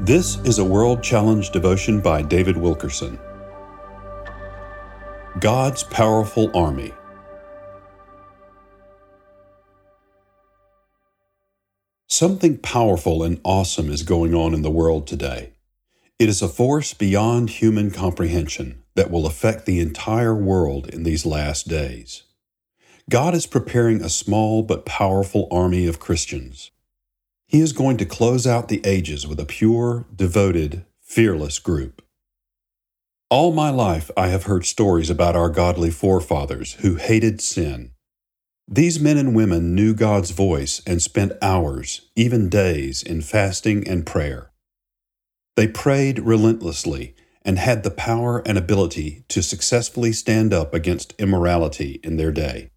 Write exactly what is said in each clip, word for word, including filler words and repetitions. This is a World Challenge devotion by David Wilkerson. God's Powerful Army. Something powerful and awesome is going on in the world today. It is a force beyond human comprehension that will affect the entire world in these last days. God is preparing a small but powerful army of Christians. He is going to close out the ages with a pure, devoted, fearless group. All my life I have heard stories about our godly forefathers who hated sin. These men and women knew God's voice and spent hours, even days, in fasting and prayer. They prayed relentlessly and had the power and ability to successfully stand up against immorality in their day.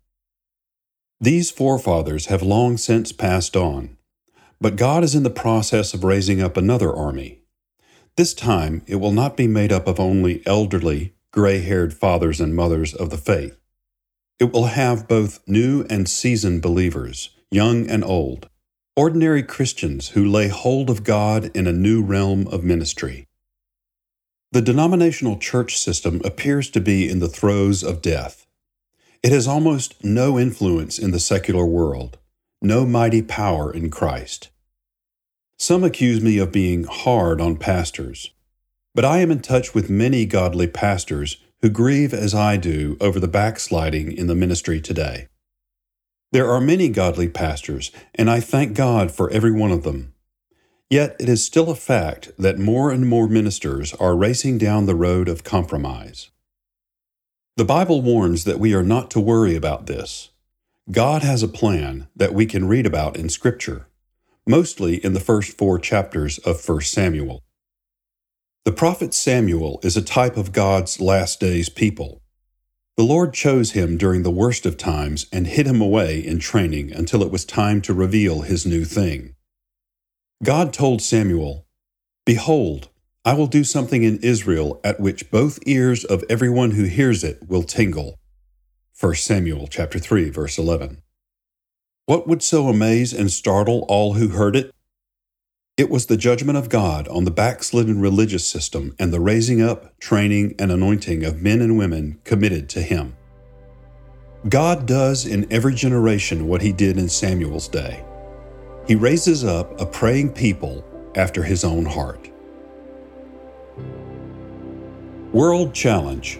These forefathers have long since passed on, but God is in the process of raising up another army. This time, it will not be made up of only elderly, gray-haired fathers and mothers of the faith. It will have both new and seasoned believers, young and old, ordinary Christians who lay hold of God in a new realm of ministry. The denominational church system appears to be in the throes of death. It has almost no influence in the secular world, no mighty power in Christ. Some accuse me of being hard on pastors, but I am in touch with many godly pastors who grieve as I do over the backsliding in the ministry today. There are many godly pastors, and I thank God for every one of them. Yet it is still a fact that more and more ministers are racing down the road of compromise. The Bible warns that we are not to worry about this. God has a plan that we can read about in Scripture, mostly in the first four chapters of First Samuel. The prophet Samuel is a type of God's last days people. The Lord chose him during the worst of times and hid him away in training until it was time to reveal his new thing. God told Samuel, "Behold, I will do something in Israel at which both ears of everyone who hears it will tingle." First Samuel chapter three, verse eleven. What would so amaze and startle all who heard it? It was the judgment of God on the backslidden religious system and the raising up, training, and anointing of men and women committed to Him. God does in every generation what He did in Samuel's day. He raises up a praying people after His own heart. World Challenge,